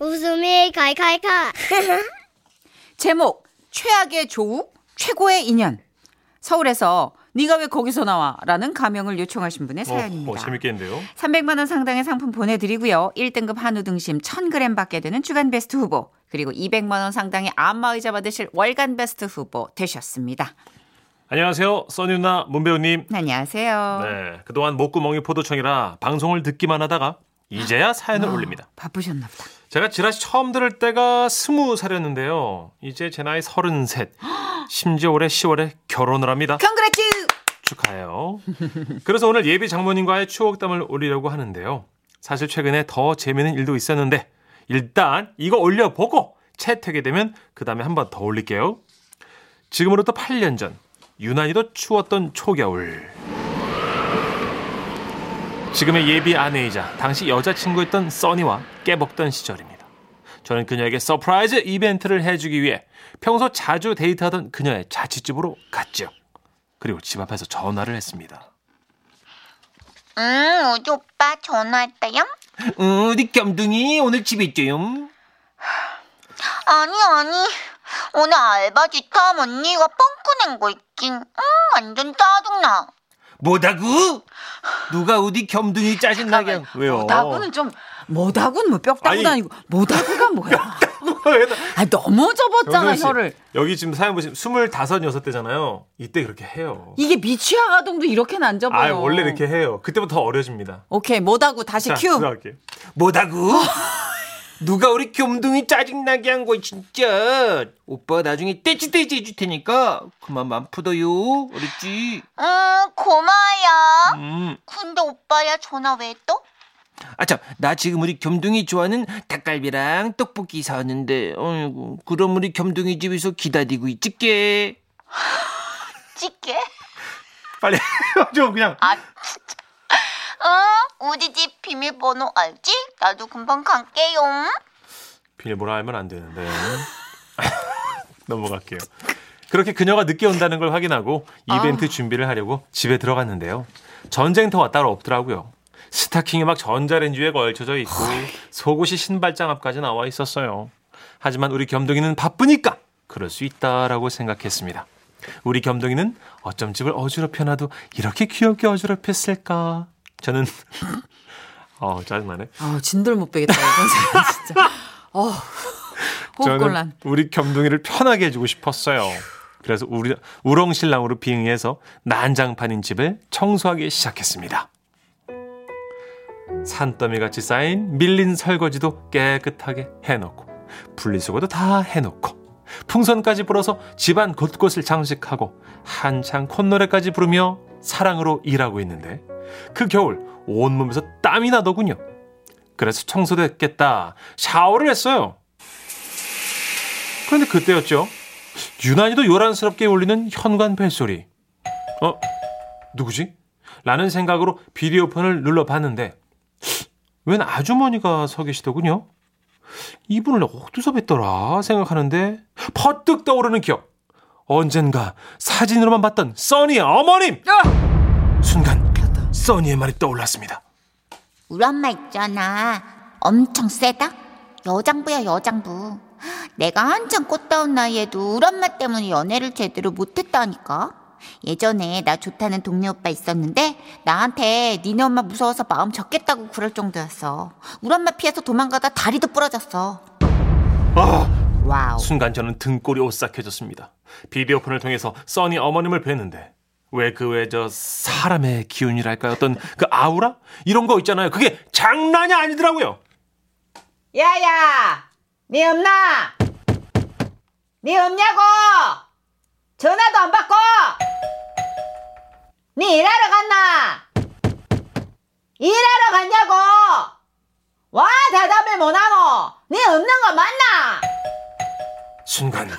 웃음이 칼칼칼. 제목 최악의 조우 최고의 인연. 서울에서 네가 왜 거기서 나와? 라는 가명을 요청하신 분의 사연입니다. 재밌겠는데요. 300만 원 상당의 상품 보내드리고요. 1등급 한우 등심 1000g 받게 되는 주간베스트 후보, 그리고 200만 원 상당의 안마의자 받으실 월간베스트 후보 되셨습니다. 안녕하세요. 써니누나 문배우님. 안녕하세요. 네, 그동안 목구멍이 포도청이라 방송을 듣기만 하다가 이제야 사연을 올립니다. 바쁘셨나 보다. 제가 지라시 처음 들을 때가 20살이었는데요. 이제 제 나이 33. 심지어 올해 10월에 결혼을 합니다. Congrats! 축하해요. 그래서 오늘 예비 장모님과의 추억담을 올리려고 하는데요. 사실 최근에 더 재미있는 일도 있었는데 일단 이거 올려보고 채택이 되면 그 다음에 한 번 더 올릴게요. 지금으로부터 8년 전 유난히도 추웠던 초겨울. 지금의 예비 아내이자 당시 여자친구였던 써니와 깨먹던 시절입니다. 저는 그녀에게 서프라이즈 이벤트를 해주기 위해 평소 자주 데이트하던 그녀의 자취집으로 갔죠. 그리고 집 앞에서 전화를 했습니다. 우리 오빠 전화했다요? 우리 겸둥이 오늘 집에 있죠요? 아니 오늘 알바지 탐 언니가 펑크낸 거 있긴 완전 짜증나. 뭐다구? 누가 어디 겸둥이 짜증나게. 왜요? 뭐다구는 좀 뭐다구는 뭐 뼈다구도 아니고 뭐다구가 뭐야? 아니 너무 접었잖아 혀를. 여기 지금 사연 보시면 25, 26대잖아요. 이때 그렇게 해요. 이게 미취학 아동도 이렇게는 안 접어요. 아 원래 이렇게 해요. 그때부터 더 어려집니다. 오케이 뭐다구 다시 자, 큐. 들어갈게요. 뭐다구? 누가 우리 겸둥이 짜증나게 한 거 진짜. 오빠 나중에 떼찌떼찌 해줄 테니까 그만만 푸더요. 알았지? 고마워요. 근데 오빠야 전화 왜 또? 아참 나 지금 우리 겸둥이 좋아하는 닭갈비랑 떡볶이 사왔는데 어이구 그럼 우리 겸둥이 집에서 기다리고 있을게. 찍게? 빨리 좀 그냥. 아 진짜. 우리 집 비밀번호 알지? 나도 금방 갈게요. 비밀번호 알면 안 되는데. 넘어갈게요. 그렇게 그녀가 늦게 온다는 걸 확인하고 이벤트 준비를 하려고 집에 들어갔는데요. 전쟁터가 따로 없더라고요. 스타킹이 막 전자레인지에 걸쳐져 있고 속옷이 신발장 앞까지 나와 있었어요. 하지만 우리 겸동이는 바쁘니까 그럴 수 있다라고 생각했습니다. 우리 겸동이는 어쩜 집을 어지럽혀놔도 이렇게 귀엽게 어지럽혔을까? 저는 짜증나네. 진돌 못 빼겠다 이건 진짜. 호흡곤란. 우리 겸둥이를 편하게 해주고 싶었어요. 그래서 우리 우렁신랑으로 빙의해서 난장판인 집을 청소하기 시작했습니다. 산더미같이 쌓인 밀린 설거지도 깨끗하게 해놓고 분리수거도 다 해놓고 풍선까지 불어서 집안 곳곳을 장식하고 한창 콧노래까지 부르며 사랑으로 일하고 있는데 그 겨울 온몸에서 땀이 나더군요. 그래서 청소도 했겠다 샤워를 했어요. 그런데 그때였죠. 유난히도 요란스럽게 울리는 현관 벨소리. 누구지? 라는 생각으로 비디오폰을 눌러봤는데 웬 아주머니가 서 계시더군요. 이분을 어디서 뵀더라 생각하는데 퍼뜩 떠오르는 기억. 언젠가 사진으로만 봤던 써니의 어머님. 순간 써니의 말이 떠올랐습니다. 우리 엄마 있잖아. 엄청 세다. 여장부야 여장부. 내가 한참 꽃다운 나이에도 우리 엄마 때문에 연애를 제대로 못했다니까. 예전에 나 좋다는 동네 오빠 있었는데 나한테 니네 엄마 무서워서 마음 접겠다고 그럴 정도였어. 우리 엄마 피해서 도망가다 다리도 부러졌어. 와우. 순간 저는 등골이 오싹해졌습니다. 비디오폰을 통해서 써니 어머님을 뵈는데 왜 그 외 저 사람의 기운이랄까요? 어떤 그 아우라? 이런 거 있잖아요. 그게 장난이 아니더라고요. 야야! 네 없나? 네 없냐고! 전화도 안 받고! 네 일하러 갔나? 일하러 갔냐고! 와 대답을 못하노! 네 없는 거 맞나? 순간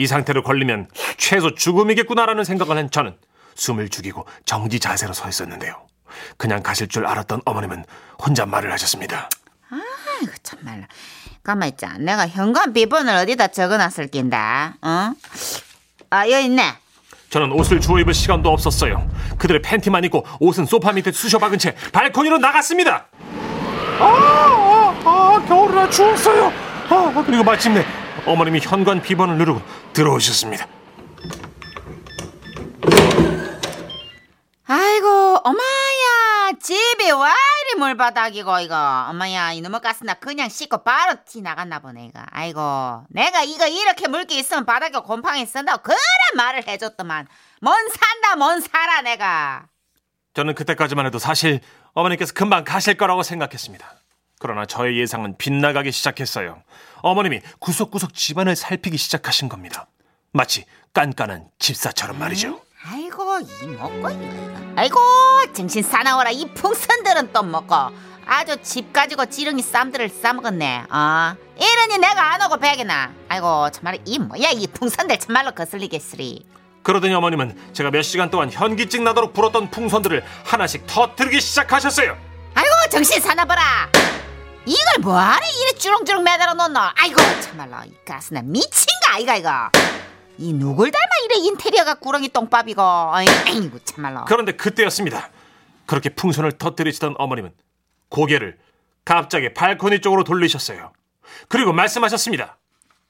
이 상태로 걸리면 최소 죽음이겠구나라는 생각을 한 저는 숨을 죽이고 정지 자세로 서 있었는데요. 그냥 가실 줄 알았던 어머님은 혼잣말을 하셨습니다. 이거 참말로. 가만 있자. 내가 현관 비번을 어디다 적어놨을 낀데. 여기 있네. 저는 옷을 주워 입을 시간도 없었어요. 그들의 팬티만 입고 옷은 소파 밑에 쑤셔 박은 채 발코니로 나갔습니다. 아, 겨울이라 추웠어요. 아, 그리고 마침내 어머님이 현관 비번을 누르고 들어오셨습니다. 아이고, 엄마야, 집이 와이리 물바닥이고 이거. 엄마야, 이놈의 가스나 그냥 씻고 바로 지나갔나 보네 이거. 아이고, 내가 이거 이렇게 물기 있으면 바닥에 곰팡이 쓴다고 그런 말을 해줬더만. 뭔 산다 뭔 살아 내가. 저는 그때까지만 해도 사실 어머니께서 금방 가실 거라고 생각했습니다. 그러나 저의 예상은 빗나가기 시작했어요. 어머님이 구석구석 집안을 살피기 시작하신 겁니다. 마치 깐깐한 집사처럼 말이죠. 아이고, 이 먹고 아이고, 정신 사나워라. 이 풍선들은 또 먹고 아주 집 가지고 지렁이 쌈들을 싸먹었네. 이러니 내가 안 오고 배기나. 아이고, 참말로 이 뭐야 이 풍선들 참말로 거슬리겠으리. 그러더니 어머님은 제가 몇 시간 동안 현기증 나도록 불었던 풍선들을 하나씩 터뜨리기 시작하셨어요. 아이고, 정신 사나봐라. 이걸 뭐하래 이리 주렁주렁 매달아 놓노. 아이고, 참말로 이 가스나 미친가 아이가 이거. 이 누굴 닮아 이래 인테리어가 구렁이 똥밥이고. 아이고, 참말로. 그런데 그때였습니다. 그렇게 풍선을 터뜨리시던 어머님은 고개를 갑자기 발코니 쪽으로 돌리셨어요. 그리고 말씀하셨습니다.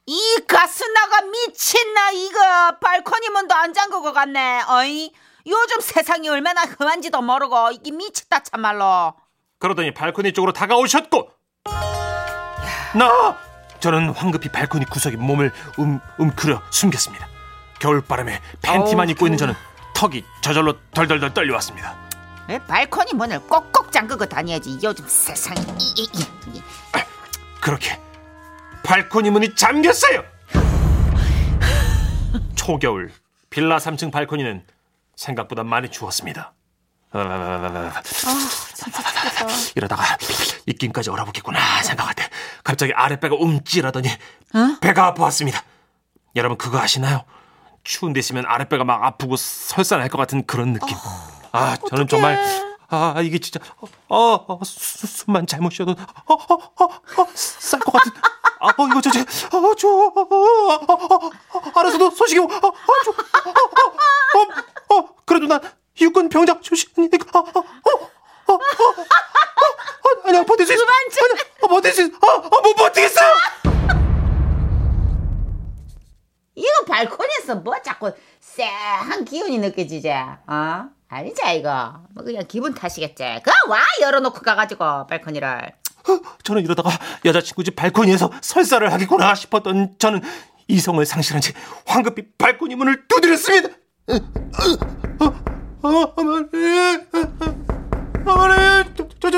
이 가스나가 미친나 이거. 발코니 문도 안 잠그고 갔네. 어이, 요즘 세상이 얼마나 험한지도 모르고 이게 미쳤다 참말로. 그러더니 발코니 쪽으로 다가오셨고. 저는 황급히 발코니 구석에 몸을 움크려 숨겼습니다. 겨울바람에 팬티만 입고 있는 저는 턱이 저절로 덜덜덜 떨려왔습니다. 왜 발코니 문을 꼭꼭 잠그고 다녀야지. 요즘 세상에. 그렇게 발코니 문이 잠겼어요. 초겨울 빌라 3층 발코니는 생각보다 많이 추웠습니다. 이러다가 입김까지 얼어붙겠구나 생각할 때 갑자기 아랫배가 움찔하더니 배가 아파왔습니다. 여러분 그거 아시나요? 추운 데 있으면 아랫배가 막 아프고 설사날 것 같은 그런 느낌. 저는 어떡해. 정말 이게 진짜 숨만 잘못 쉬어도 쌀 것 같은. 이거 진짜 추워. 알아서도 소식이 추워. 그래도 난 육군 병장 출신이니까 아니야, 버틸 수 있어. 버틸 수 있어. 못 버티겠어. 이거 발코니에서 뭐 자꾸 쎄한 기운이 느껴지지? 아니지 이거. 뭐 그냥 기분 탓이겠지. 그거 와 열어놓고 가가지고 발코니를. 저는 이러다가 여자친구 집 발코니에서 설사를 하겠구나 싶었던 저는 이성을 상실한 채 황급히 발코니 문을 두드렸습니다. 어머니, 저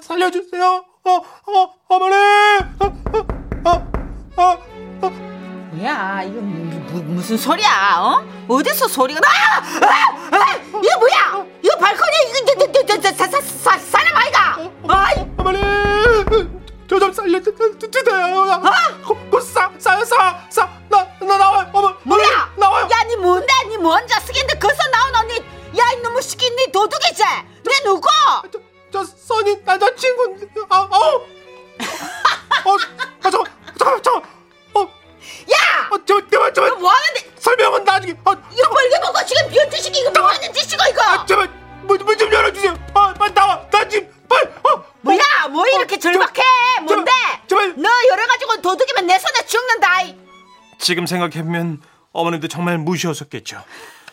살려주세요. 어머니. 야, 이거 무슨 소리야? 어디서 소리가 나? 이거 뭐야? 이거 발코니야? 이거 저 사람 아이가? 어머니, 저 좀 살려주세요. 나 나와. 어머, 뭐야? 나와요. 야, 니 뭔데? 니 뭔자 쓰겠는데 거기서 나온 언니. 야, 이놈의 시킨 니 도둑이지? 내 누구? 저 써니 남자친구. 야! 제발 뭐 하는데? 설명은 나중에. 이거 뭐 이게 뭐고 지금 변태식이 이거 뭐 하는 짓이고 이거? 제발 문 좀 열어주세요. 빨리 나와. 나 지금 빨리. 뭐야? 뭐 이렇게 절박해? 뭔데? 제발. 너 열어가지고 도둑이면 내 손에 죽는다. 지금 생각해보면 어머님도 정말 무시하셨겠죠.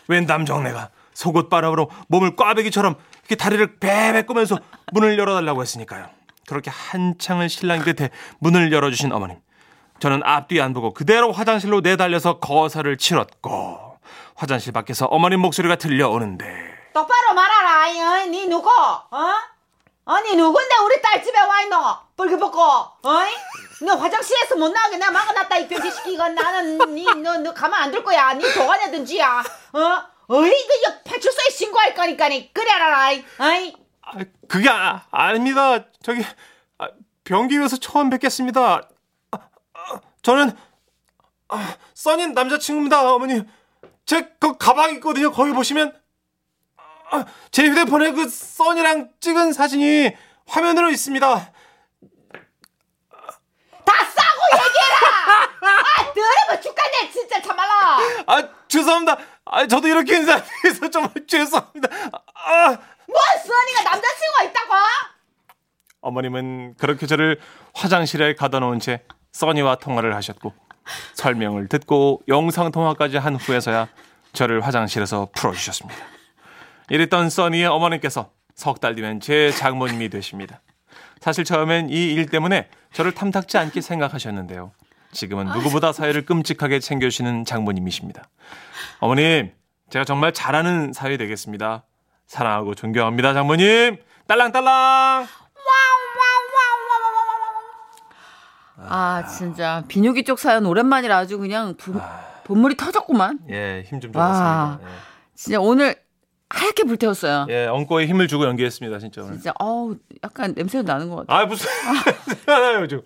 웬 남정네가 속옷 바람으로 몸을 꽈배기처럼 이렇게 다리를 베베 꼬면서 문을 열어달라고 했으니까요. 그렇게 한창을 실랑 끝에 문을 열어주신 어머님. 저는 앞뒤 안 보고 그대로 화장실로 내달려서 거사를 치렀고, 화장실 밖에서 어머님 목소리가 들려오는데. 똑바로 말하라. 니 누구? 아니 누군데 우리 딸 집에 와있노? 뻘기벗고. 너 화장실에서 못 나오게 내가 막아놨다. 이 변태시키고. 나는 너 가만 안 둘 거야. 니 도관하든지야. 이거 파출소에 신고할 거니까 그래 알아라. 그게 아닙니다. 저기 변기에서 처음 뵙겠습니다. 저는 써닌 남자친구입니다. 어머님, 제 그 가방 있거든요. 거기 보시면 제 휴대폰에 그 써니랑 찍은 사진이 화면으로 있습니다. 다 싸고 얘기해라. 더러워 죽겠네 진짜 참말로. 죄송합니다. 저도 이렇게 인사해서 좀 죄송합니다. 뭔 써니가 남자친구가 있다고? 어머님은 그렇게 저를 화장실에 가둬놓은 채 써니와 통화를 하셨고 설명을 듣고 영상통화까지 한 후에서야 저를 화장실에서 풀어주셨습니다. 이랬던 써니의 어머님께서 석 달 뒤면 제 장모님이 되십니다. 사실 처음엔 이 일 때문에 저를 탐탁지 않게 생각하셨는데요. 지금은 누구보다 사회를 끔찍하게 챙겨주시는 장모님이십니다. 어머님, 제가 정말 잘하는 사위 되겠습니다. 사랑하고 존경합니다, 장모님. 딸랑딸랑. 아, 진짜 비뇨기 쪽 사연 오랜만이라 아주 그냥 본물이 터졌구만. 예, 힘 좀 줬습니다. 예. 진짜 오늘 하얗게 불태웠어요. 예, 엉꼬에 힘을 주고 연기했습니다, 진짜 오늘. 진짜 어우, 약간 냄새도 나는 것 같아요. 아, 무슨 냄새나요, 지금.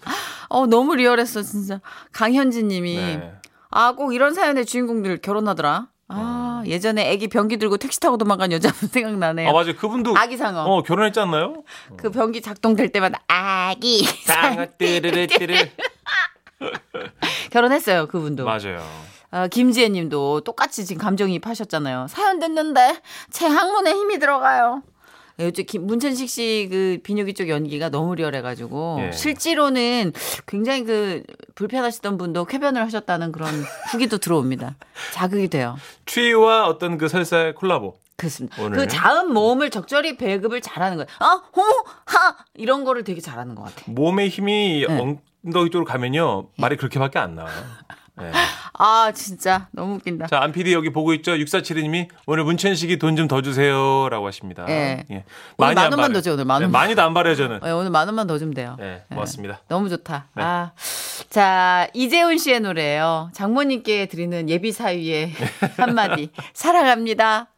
너무 리얼했어, 진짜. 강현진님이 네. 아, 꼭 이런 사연의 주인공들 결혼하더라. 아, 예전에 아기 변기 들고 택시 타고 도망간 여자분 생각나네요. 아, 맞아요. 그분도 아기 상어. 결혼했지 않나요? 그 변기 작동될 때마다 아기 상어 띠르르. 결혼했어요, 그분도. 맞아요. 김지혜 님도 똑같이 지금 감정이입하셨잖아요. 사연 듣는데 제 항문에 힘이 들어가요. 요즘 문천식 씨 그 비뇨기 쪽 연기가 너무 리얼해가지고 예. 실제로는 굉장히 그 불편하시던 분도 쾌변을 하셨다는 그런 후기도 들어옵니다. 자극이 돼요. 추위와 어떤 그 설사의 콜라보. 그렇습니다. 오늘. 그 자음 모음을 적절히 배급을 잘하는 거예요. 호하 이런 거를 되게 잘하는 것 같아요. 몸의 힘이 네. 엉덩이 쪽으로 가면요 말이 그렇게밖에 안 나와요. 네. 아, 진짜 너무 웃긴다. 자, 안 PD 여기 보고 있죠. 6472님이 오늘 문천식이 돈 좀 더 주세요 라고 하십니다. 네. 예. 오늘 만 원만 더 줘요. 오늘 만 원. 네, 많이도 안 바래요 저는. 네, 오늘 만 원만 더 주면 돼요. 네, 고맙습니다. 네. 너무 좋다. 네. 아, 자, 이재훈 씨의 노래예요. 장모님께 드리는 예비 사위의 한마디. 사랑합니다.